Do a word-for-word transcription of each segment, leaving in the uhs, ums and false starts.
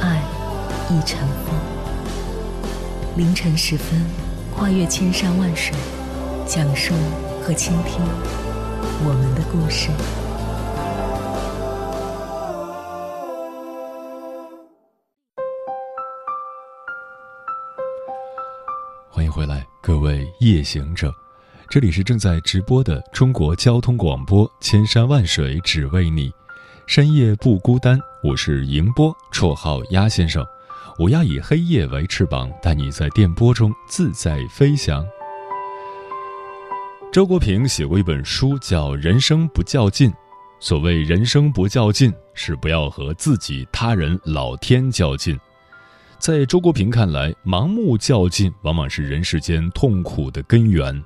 爱一尘封。凌晨时分，跨越千山万水，讲述和倾听我们的故事。欢迎回来，各位夜行者，这里是正在直播的中国交通广播，千山万水只为你，深夜不孤单。我是迎波，绰号鸭先生。我要以黑夜为翅膀，带你在电波中自在飞翔。周国平写过一本书叫《人生不较劲》，所谓人生不较劲，是不要和自己、他人、老天较劲。在周国平看来，盲目较劲往往是人世间痛苦的根源。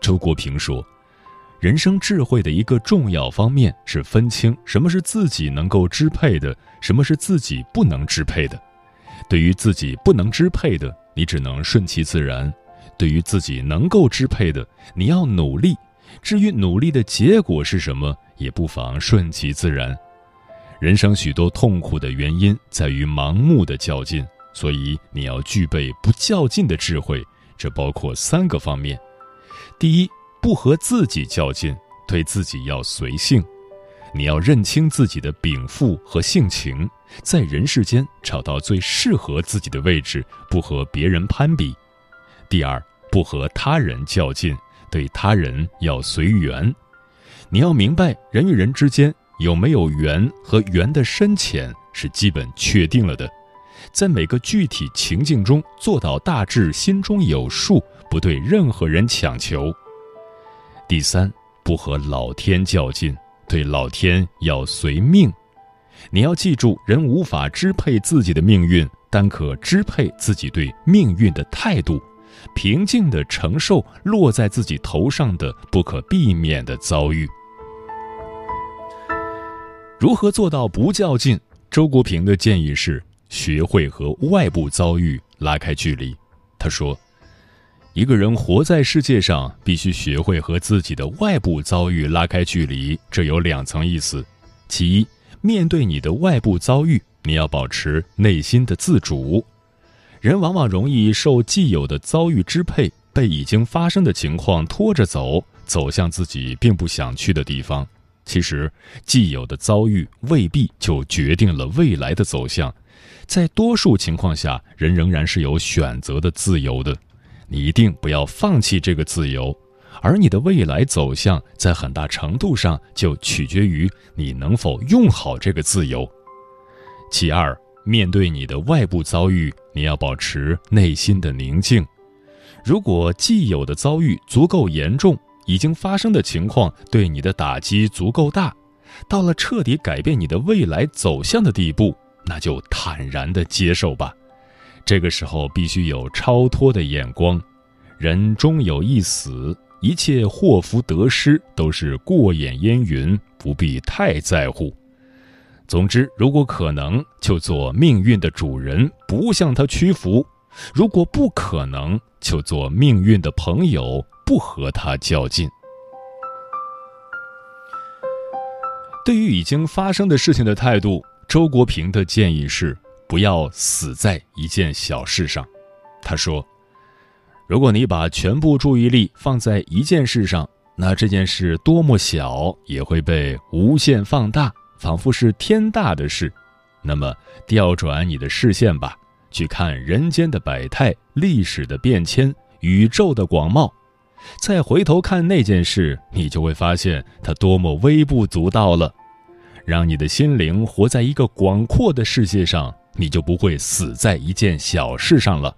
周国平说，人生智慧的一个重要方面是分清什么是自己能够支配的，什么是自己不能支配的。对于自己不能支配的，你只能顺其自然；对于自己能够支配的，你要努力。至于努力的结果是什么，也不妨顺其自然。人生许多痛苦的原因在于盲目的较劲，所以你要具备不较劲的智慧，这包括三个方面。第一，不和自己较劲，对自己要随性。你要认清自己的禀赋和性情，在人世间找到最适合自己的位置，不和别人攀比。第二，不和他人较劲，对他人要随缘。你要明白，人与人之间有没有缘和缘的深浅是基本确定了的。在每个具体情境中做到大致心中有数，不对任何人强求。第三，不和老天较劲，对老天要随命。你要记住，人无法支配自己的命运，但可支配自己对命运的态度，平静地承受落在自己头上的不可避免的遭遇。如何做到不较劲？周国平的建议是，学会和外部遭遇拉开距离。他说，一个人活在世界上，必须学会和自己的外部遭遇拉开距离，这有两层意思。其一，面对你的外部遭遇，你要保持内心的自主。人往往容易受既有的遭遇支配，被已经发生的情况拖着走，走向自己并不想去的地方。其实，既有的遭遇未必就决定了未来的走向，在多数情况下，人仍然是有选择的自由的。你一定不要放弃这个自由，而你的未来走向在很大程度上就取决于你能否用好这个自由。其二，面对你的外部遭遇，你要保持内心的宁静。如果既有的遭遇足够严重，已经发生的情况对你的打击足够大，到了彻底改变你的未来走向的地步，那就坦然地接受吧。这个时候必须有超脱的眼光，人终有一死，一切祸福得失都是过眼烟云，不必太在乎。总之，如果可能，就做命运的主人，不向他屈服；如果不可能，就做命运的朋友，不和他较劲。对于已经发生的事情的态度，周国平的建议是，不要死在一件小事上。他说，如果你把全部注意力放在一件事上，那这件事多么小也会被无限放大，仿佛是天大的事。那么调转你的视线吧，去看人间的百态，历史的变迁，宇宙的广袤。再回头看那件事，你就会发现它多么微不足道了。让你的心灵活在一个广阔的世界上，你就不会死在一件小事上了。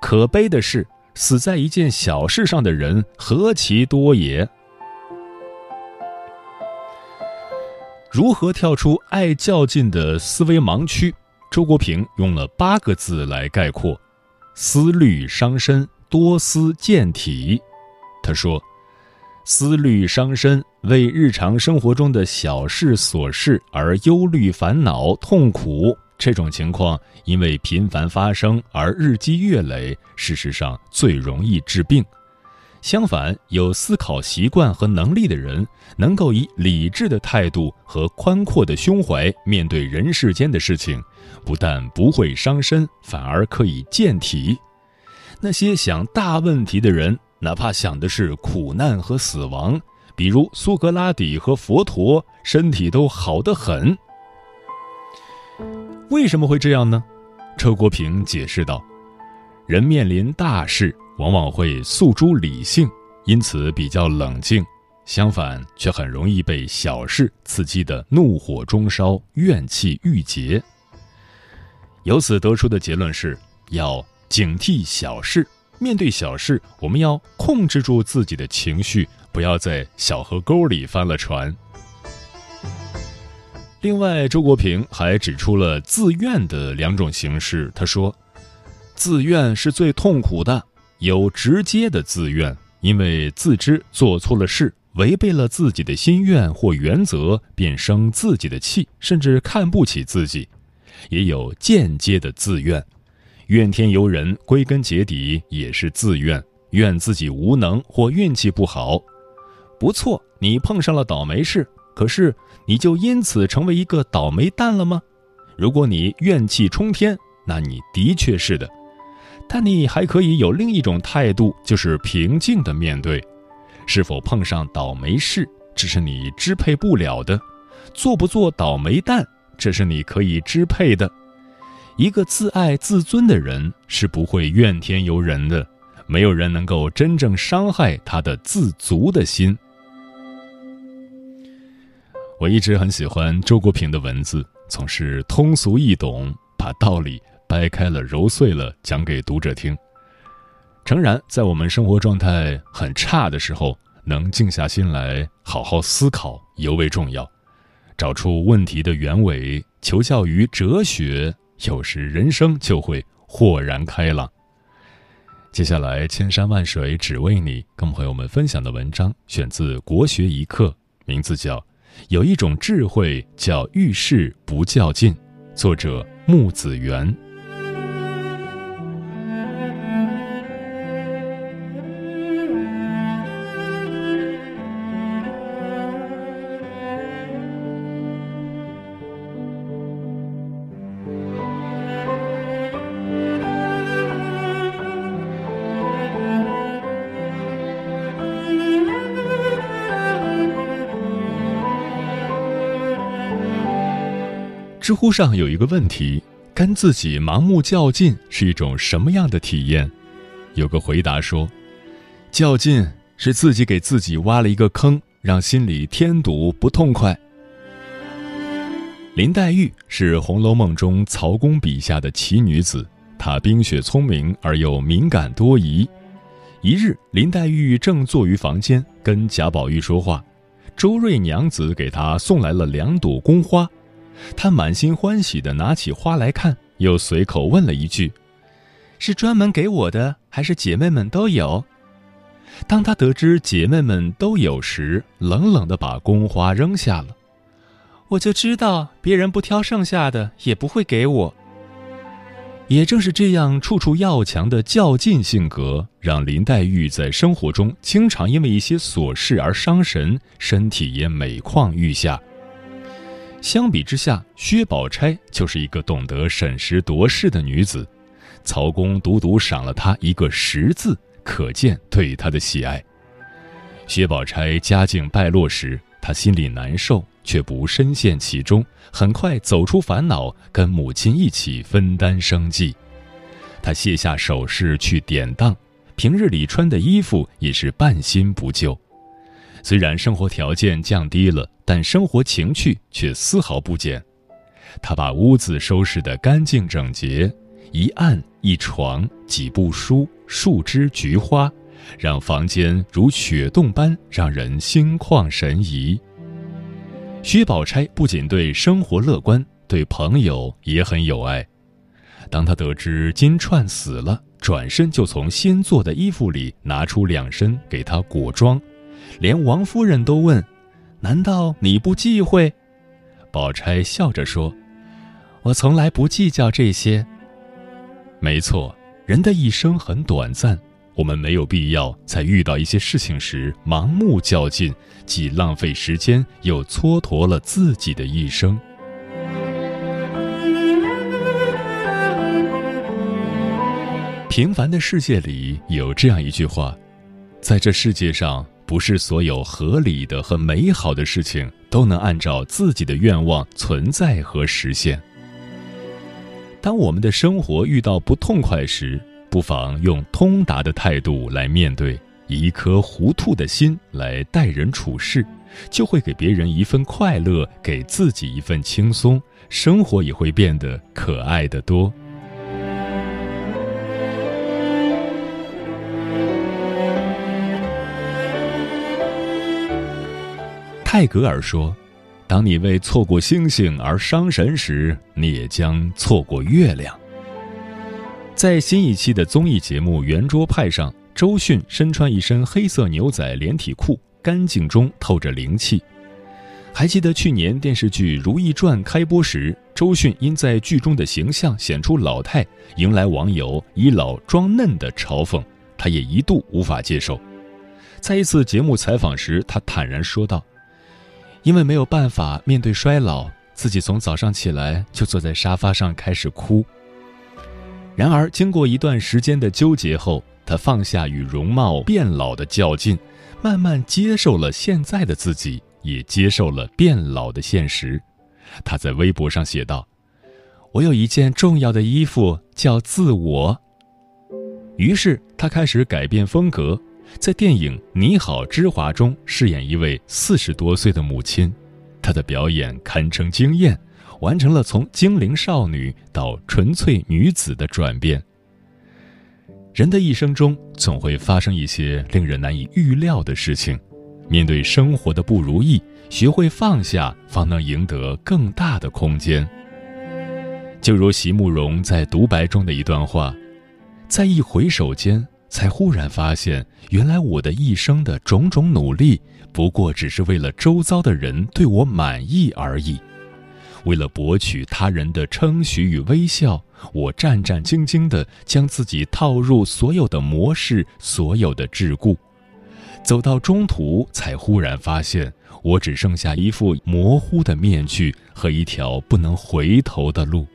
可悲的是，死在一件小事上的人何其多也。如何跳出爱较劲的思维盲区？周国平用了八个字来概括：思虑伤身，多思健体。他说，思虑伤身，为日常生活中的小事琐事而忧虑烦恼痛苦，这种情况因为频繁发生而日积月累，事实上最容易治病。相反，有思考习惯和能力的人，能够以理智的态度和宽阔的胸怀面对人世间的事情，不但不会伤身，反而可以健体。那些想大问题的人，哪怕想的是苦难和死亡，比如苏格拉底和佛陀，身体都好得很。为什么会这样呢？周国平解释道，人面临大事往往会诉诸理性，因此比较冷静，相反却很容易被小事刺激得怒火中烧，怨气郁结。由此得出的结论是，要警惕小事，面对小事，我们要控制住自己的情绪，不要在小河沟里翻了船。另外，周国平还指出了自怨的两种形式。他说，自怨是最痛苦的，有直接的自怨，因为自知做错了事，违背了自己的心愿或原则，便生自己的气，甚至看不起自己。也有间接的自怨，怨天尤人归根结底也是自怨，怨自己无能或运气不好。不错，你碰上了倒霉事，可是你就因此成为一个倒霉蛋了吗？如果你怨气冲天，那你的确是的。但你还可以有另一种态度，就是平静地面对。是否碰上倒霉事，这是你支配不了的；做不做倒霉蛋，这是你可以支配的。一个自爱自尊的人是不会怨天尤人的，没有人能够真正伤害他的自足的心。我一直很喜欢周国平的文字，总是通俗易懂，把道理掰开了揉碎了讲给读者听。诚然，在我们生活状态很差的时候，能静下心来好好思考尤为重要，找出问题的原委，求教于哲学，有时人生就会豁然开朗。接下来，千山万水只为你，跟朋友们分享的文章选自《国学一课》，名字叫《有一种智慧叫遇事不较劲》，作者木子元。知乎上有一个问题，跟自己盲目较劲是一种什么样的体验？有个回答说，较劲是自己给自己挖了一个坑，让心里添堵不痛快。林黛玉是《红楼梦》中曹公笔下的奇女子，她冰雪聪明而又敏感多疑。一日，林黛玉正坐于房间跟贾宝玉说话，周瑞娘子给她送来了两朵宫花，他满心欢喜地拿起花来看，又随口问了一句，是专门给我的还是姐妹们都有？当他得知姐妹们都有时，冷冷地把宫花扔下了。我就知道别人不挑剩下的也不会给我。也正是这样处处要强的较劲性格，让林黛玉在生活中经常因为一些琐事而伤神，身体也每况愈下。相比之下，薛宝钗就是一个懂得审时度势的女子，曹公独独赏了她一个识字，可见对她的喜爱。薛宝钗家境败落时，她心里难受，却不深陷其中，很快走出烦恼，跟母亲一起分担生计。她卸下首饰去典当，平日里穿的衣服也是半新不旧。虽然生活条件降低了，但生活情趣却丝毫不减。他把屋子收拾得干净整洁，一案一床，几部书，数枝菊花，让房间如雪洞般让人心旷神怡。薛宝钗不仅对生活乐观，对朋友也很有爱。当他得知金钏死了，转身就从新做的衣服里拿出两身给他裹装，连王夫人都问：“难道你不忌讳？”宝钗笑着说：“我从来不计较这些。”没错，人的一生很短暂，我们没有必要在遇到一些事情时盲目较劲，既浪费时间，又蹉跎了自己的一生。平凡的世界里有这样一句话：在这世界上，不是所有合理的和美好的事情都能按照自己的愿望存在和实现。当我们的生活遇到不痛快时，不妨用通达的态度来面对，以一颗糊涂的心来待人处事，就会给别人一份快乐，给自己一份轻松，生活也会变得可爱得多。泰戈尔说，当你为错过星星而伤神时，你也将错过月亮。在新一期的综艺节目《圆桌派》上，周迅身穿一身黑色牛仔连体裤，干净中透着灵气。还记得去年电视剧《如懿传》开播时，周迅因在剧中的形象显出老态，迎来网友以老装嫩的嘲讽，她也一度无法接受。在一次节目采访时，她坦然说道，因为没有办法面对衰老，自己从早上起来就坐在沙发上开始哭。然而经过一段时间的纠结后，他放下与容貌变老的较劲，慢慢接受了现在的自己，也接受了变老的现实。他在微博上写道，我有一件重要的衣服叫自我。于是他开始改变风格，在电影《你好，之华》中饰演一位四十多岁的母亲，她的表演堪称惊艳，完成了从精灵少女到纯粹女子的转变。人的一生中总会发生一些令人难以预料的事情，面对生活的不如意，学会放下，方能赢得更大的空间。就如席慕容在独白中的一段话，在一回首间才忽然发现，原来我的一生的种种努力，不过只是为了周遭的人对我满意而已。为了博取他人的称许与微笑，我战战兢兢地将自己套入所有的模式，所有的桎梏。走到中途，才忽然发现，我只剩下一副模糊的面具和一条不能回头的路。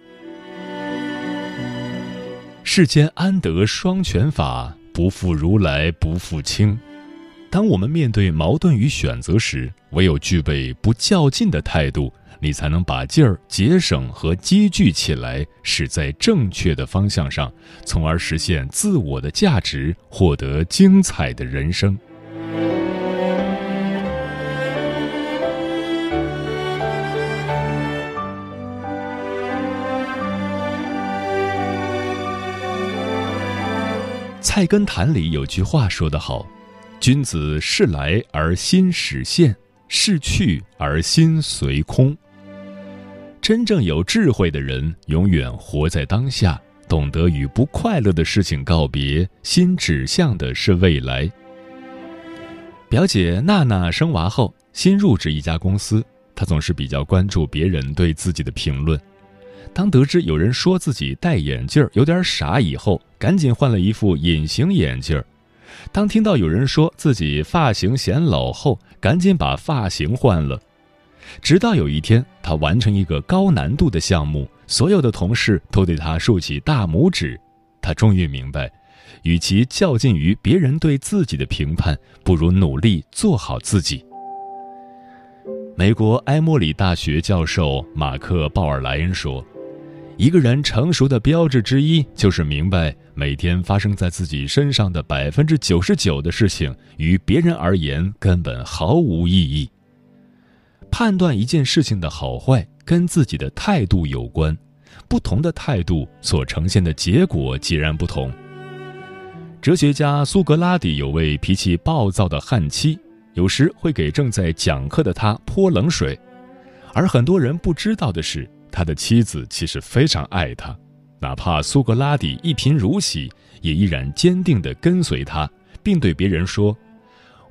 世间安得双全法，不负如来不负卿。当我们面对矛盾与选择时，唯有具备不较劲的态度，你才能把劲儿节省和积聚起来，使在正确的方向上，从而实现自我的价值，获得精彩的人生。《菜根谭》里有句话说得好，君子事来而心始现，事去而心随空。真正有智慧的人永远活在当下，懂得与不快乐的事情告别，心指向的是未来。表姐娜娜生娃后，新入职一家公司，她总是比较关注别人对自己的评论。当得知有人说自己戴眼镜有点傻以后，赶紧换了一副隐形眼镜。当听到有人说自己发型显老后，赶紧把发型换了。直到有一天，他完成一个高难度的项目，所有的同事都对他竖起大拇指。他终于明白，与其较劲于别人对自己的评判，不如努力做好自己。美国埃默里大学教授马克·鲍尔莱恩说，一个人成熟的标志之一，就是明白每天发生在自己身上的 百分之九十九 的事情，于别人而言根本毫无意义。判断一件事情的好坏，跟自己的态度有关，不同的态度所呈现的结果截然不同。哲学家苏格拉底有位脾气暴躁的悍妻，有时会给正在讲课的他泼冷水，而很多人不知道的是，他的妻子其实非常爱他，哪怕苏格拉底一贫如洗，也依然坚定地跟随他，并对别人说：“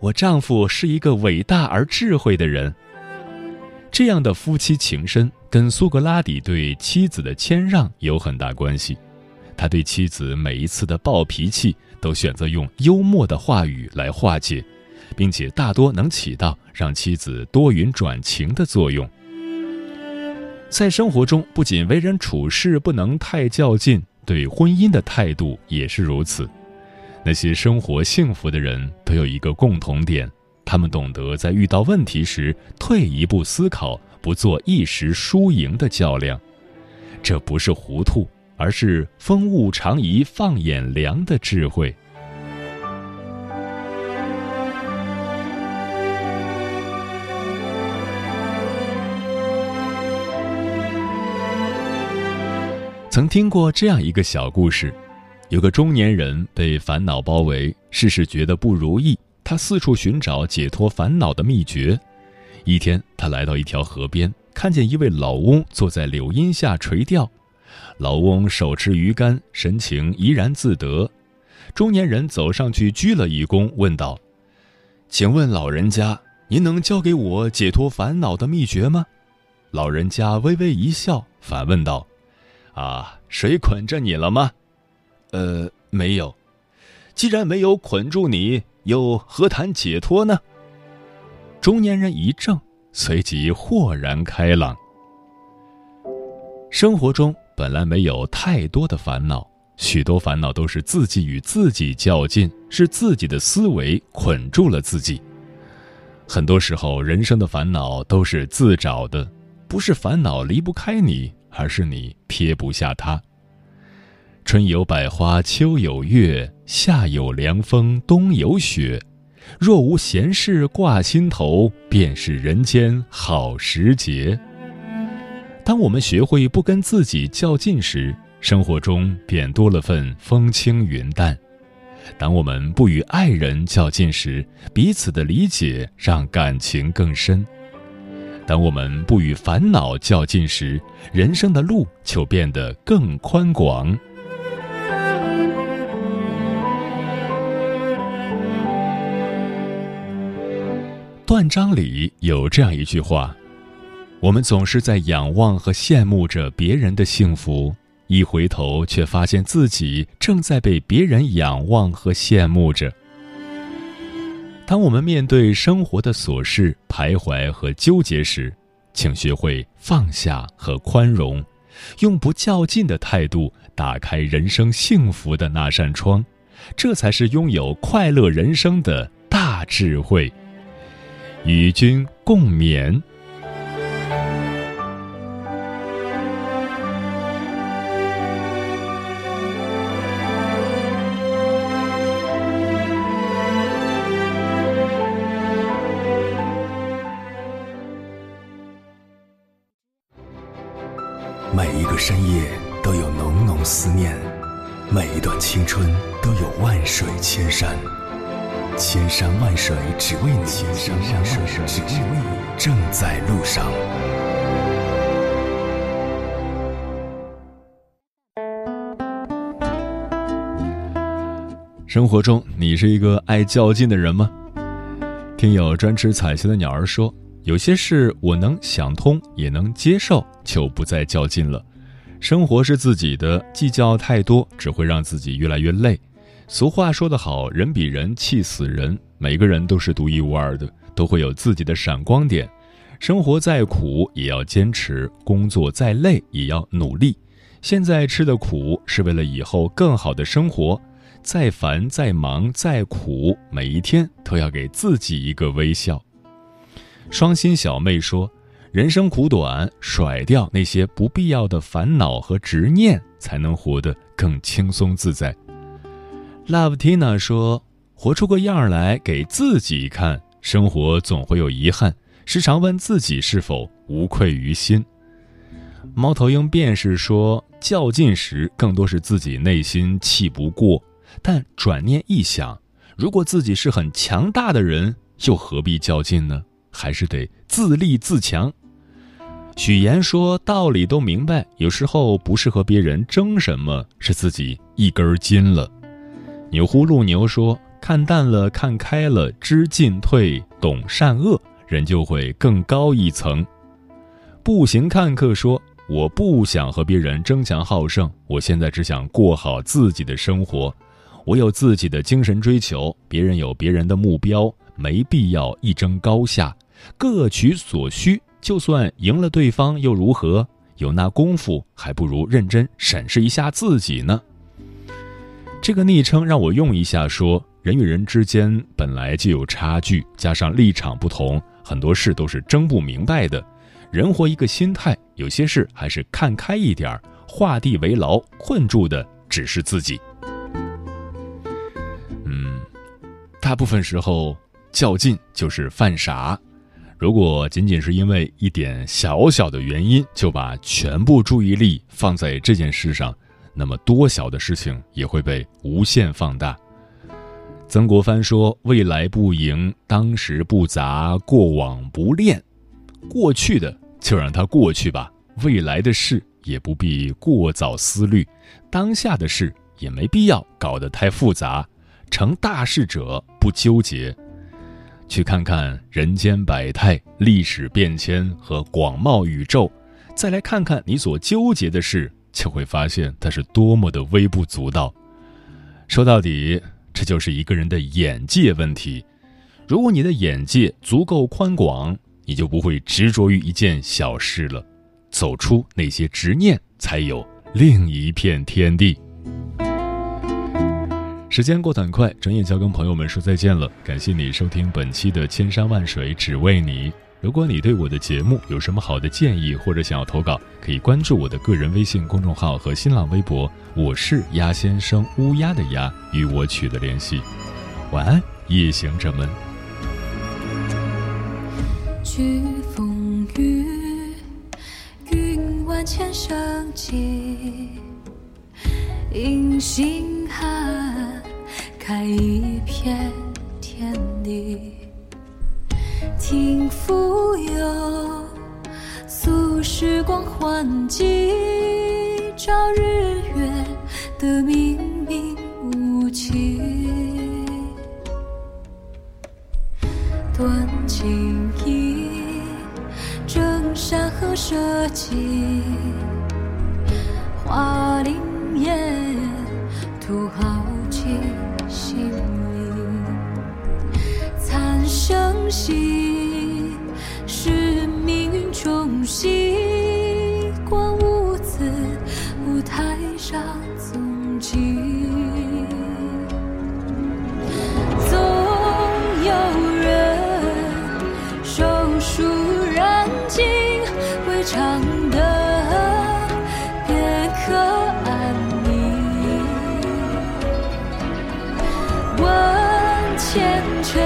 我丈夫是一个伟大而智慧的人。”这样的夫妻情深跟苏格拉底对妻子的谦让有很大关系。他对妻子每一次的暴脾气都选择用幽默的话语来化解，并且大多能起到让妻子多云转晴的作用。在生活中，不仅为人处事不能太较劲，对婚姻的态度也是如此。那些生活幸福的人都有一个共同点，他们懂得在遇到问题时退一步思考，不做一时输赢的较量。这不是糊涂，而是风物长宜放眼量的智慧。曾听过这样一个小故事，有个中年人被烦恼包围，事事觉得不如意，他四处寻找解脱烦恼的秘诀。一天，他来到一条河边，看见一位老翁坐在柳荫下垂钓。老翁手持鱼竿，神情怡然自得。中年人走上去鞠了一躬，问道：“请问老人家，您能教给我解脱烦恼的秘诀吗？”老人家微微一笑，反问道：“啊，谁捆着你了吗？”“呃，没有。”“既然没有捆住你，又何谈解脱呢？”中年人一怔，随即豁然开朗。生活中本来没有太多的烦恼，许多烦恼都是自己与自己较劲，是自己的思维捆住了自己。很多时候，人生的烦恼都是自找的，不是烦恼离不开你，而是你撇不下它。春有百花，秋有月，夏有凉风，冬有雪。若无闲事挂心头，便是人间好时节。当我们学会不跟自己较劲时，生活中便多了份风轻云淡。当我们不与爱人较劲时，彼此的理解让感情更深。当我们不与烦恼较劲时，人生的路就变得更宽广。断章里有这样一句话：我们总是在仰望和羡慕着别人的幸福，一回头却发现自己正在被别人仰望和羡慕着。当我们面对生活的琐事徘徊和纠结时，请学会放下和宽容，用不较劲的态度打开人生幸福的那扇窗，这才是拥有快乐人生的大智慧。与君共勉。每一个深夜都有浓浓思念，每一段青春都有万水千山。千山万水只为你，千山万水只为你，正在路上。生活中，你是一个爱较劲的人吗？听友专吃彩霞的鸟儿说，有些事我能想通，也能接受，就不再较劲了。生活是自己的，计较太多，只会让自己越来越累。俗话说得好，人比人气死人。每个人都是独一无二的，都会有自己的闪光点。生活再苦也要坚持，工作再累也要努力。现在吃的苦是为了以后更好的生活。再烦再忙再苦，每一天都要给自己一个微笑。双心小妹说，人生苦短，甩掉那些不必要的烦恼和执念，才能活得更轻松自在。Love Tina 说，活出个样来给自己看，生活总会有遗憾，时常问自己是否无愧于心。猫头鹰便是说，较劲时更多是自己内心气不过，但转念一想，如果自己是很强大的人，又何必较劲呢？还是得自立自强。许岩说道理都明白，有时候不是和别人争什么，是自己一根筋了。钮祜禄牛说，看淡了，看开了，知进退，懂善恶，人就会更高一层。步行看客说，我不想和别人争强好胜，我现在只想过好自己的生活，我有自己的精神追求，别人有别人的目标，没必要一争高下，各取所需，就算赢了对方又如何？有那功夫，还不如认真审视一下自己呢。这个昵称让我用一下说，人与人之间本来就有差距，加上立场不同，很多事都是争不明白的。人活一个心态，有些事还是看开一点，画地为牢，困住的只是自己。嗯，大部分时候较劲就是犯傻，如果仅仅是因为一点小小的原因就把全部注意力放在这件事上，那么多小的事情也会被无限放大。曾国藩说，未来不迎，当时不杂，过往不恋。过去的就让它过去吧，未来的事也不必过早思虑，当下的事也没必要搞得太复杂，成大事者不纠结。去看看人间百态、历史变迁和广袤宇宙，再来看看你所纠结的事，就会发现它是多么的微不足道。说到底，这就是一个人的眼界问题。如果你的眼界足够宽广，你就不会执着于一件小事了，走出那些执念，才有另一片天地。时间过得很快，转眼就要跟朋友们说再见了。感谢你收听本期的《千山万水只为你》。如果你对我的节目有什么好的建议，或者想要投稿，可以关注我的个人微信公众号和新浪微博，我是鸭先生，乌鸦的鸭，与我取得联系。晚安，夜行者们。掬风雨，云万千生机，映星汉，开一片天地。听蜉蝣，诉时光欢喜，照日月的明明无奇。断情意，征山河社稷，花林烟，土豪气心灵。残生息，是命运中息，光无字，舞台上踪迹。总有人手术染尽未尝的片刻安宁，问前程。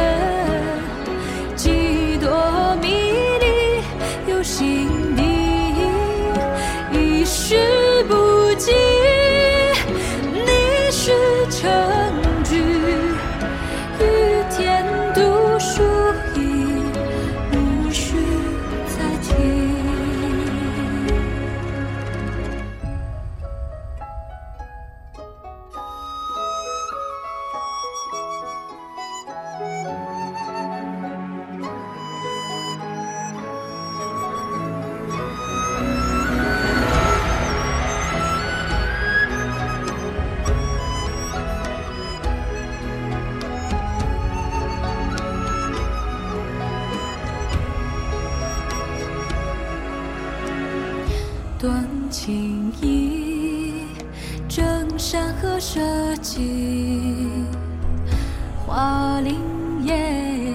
断情意，征山河社稷，花林烟，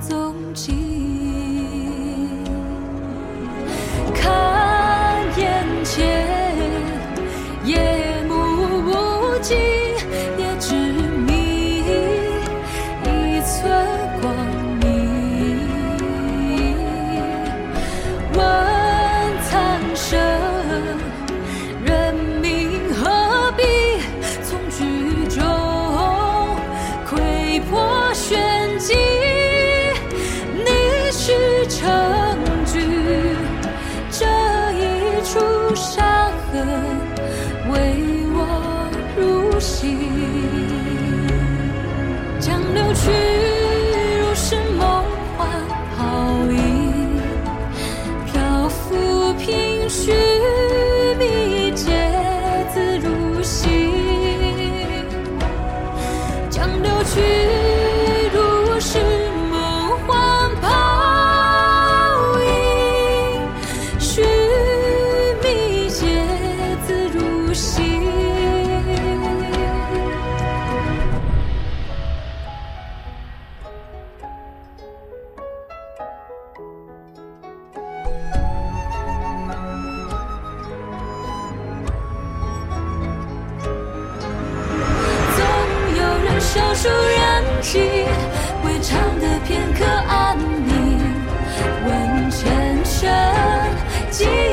踪迹。看眼前。夜幕无尽，也执迷一寸光明。问苍生。息，将流去如是梦幻泡影，漂浮凭虚觅，皆自如心，将流去。少数人迹，未尝的片刻安宁，闻前尘。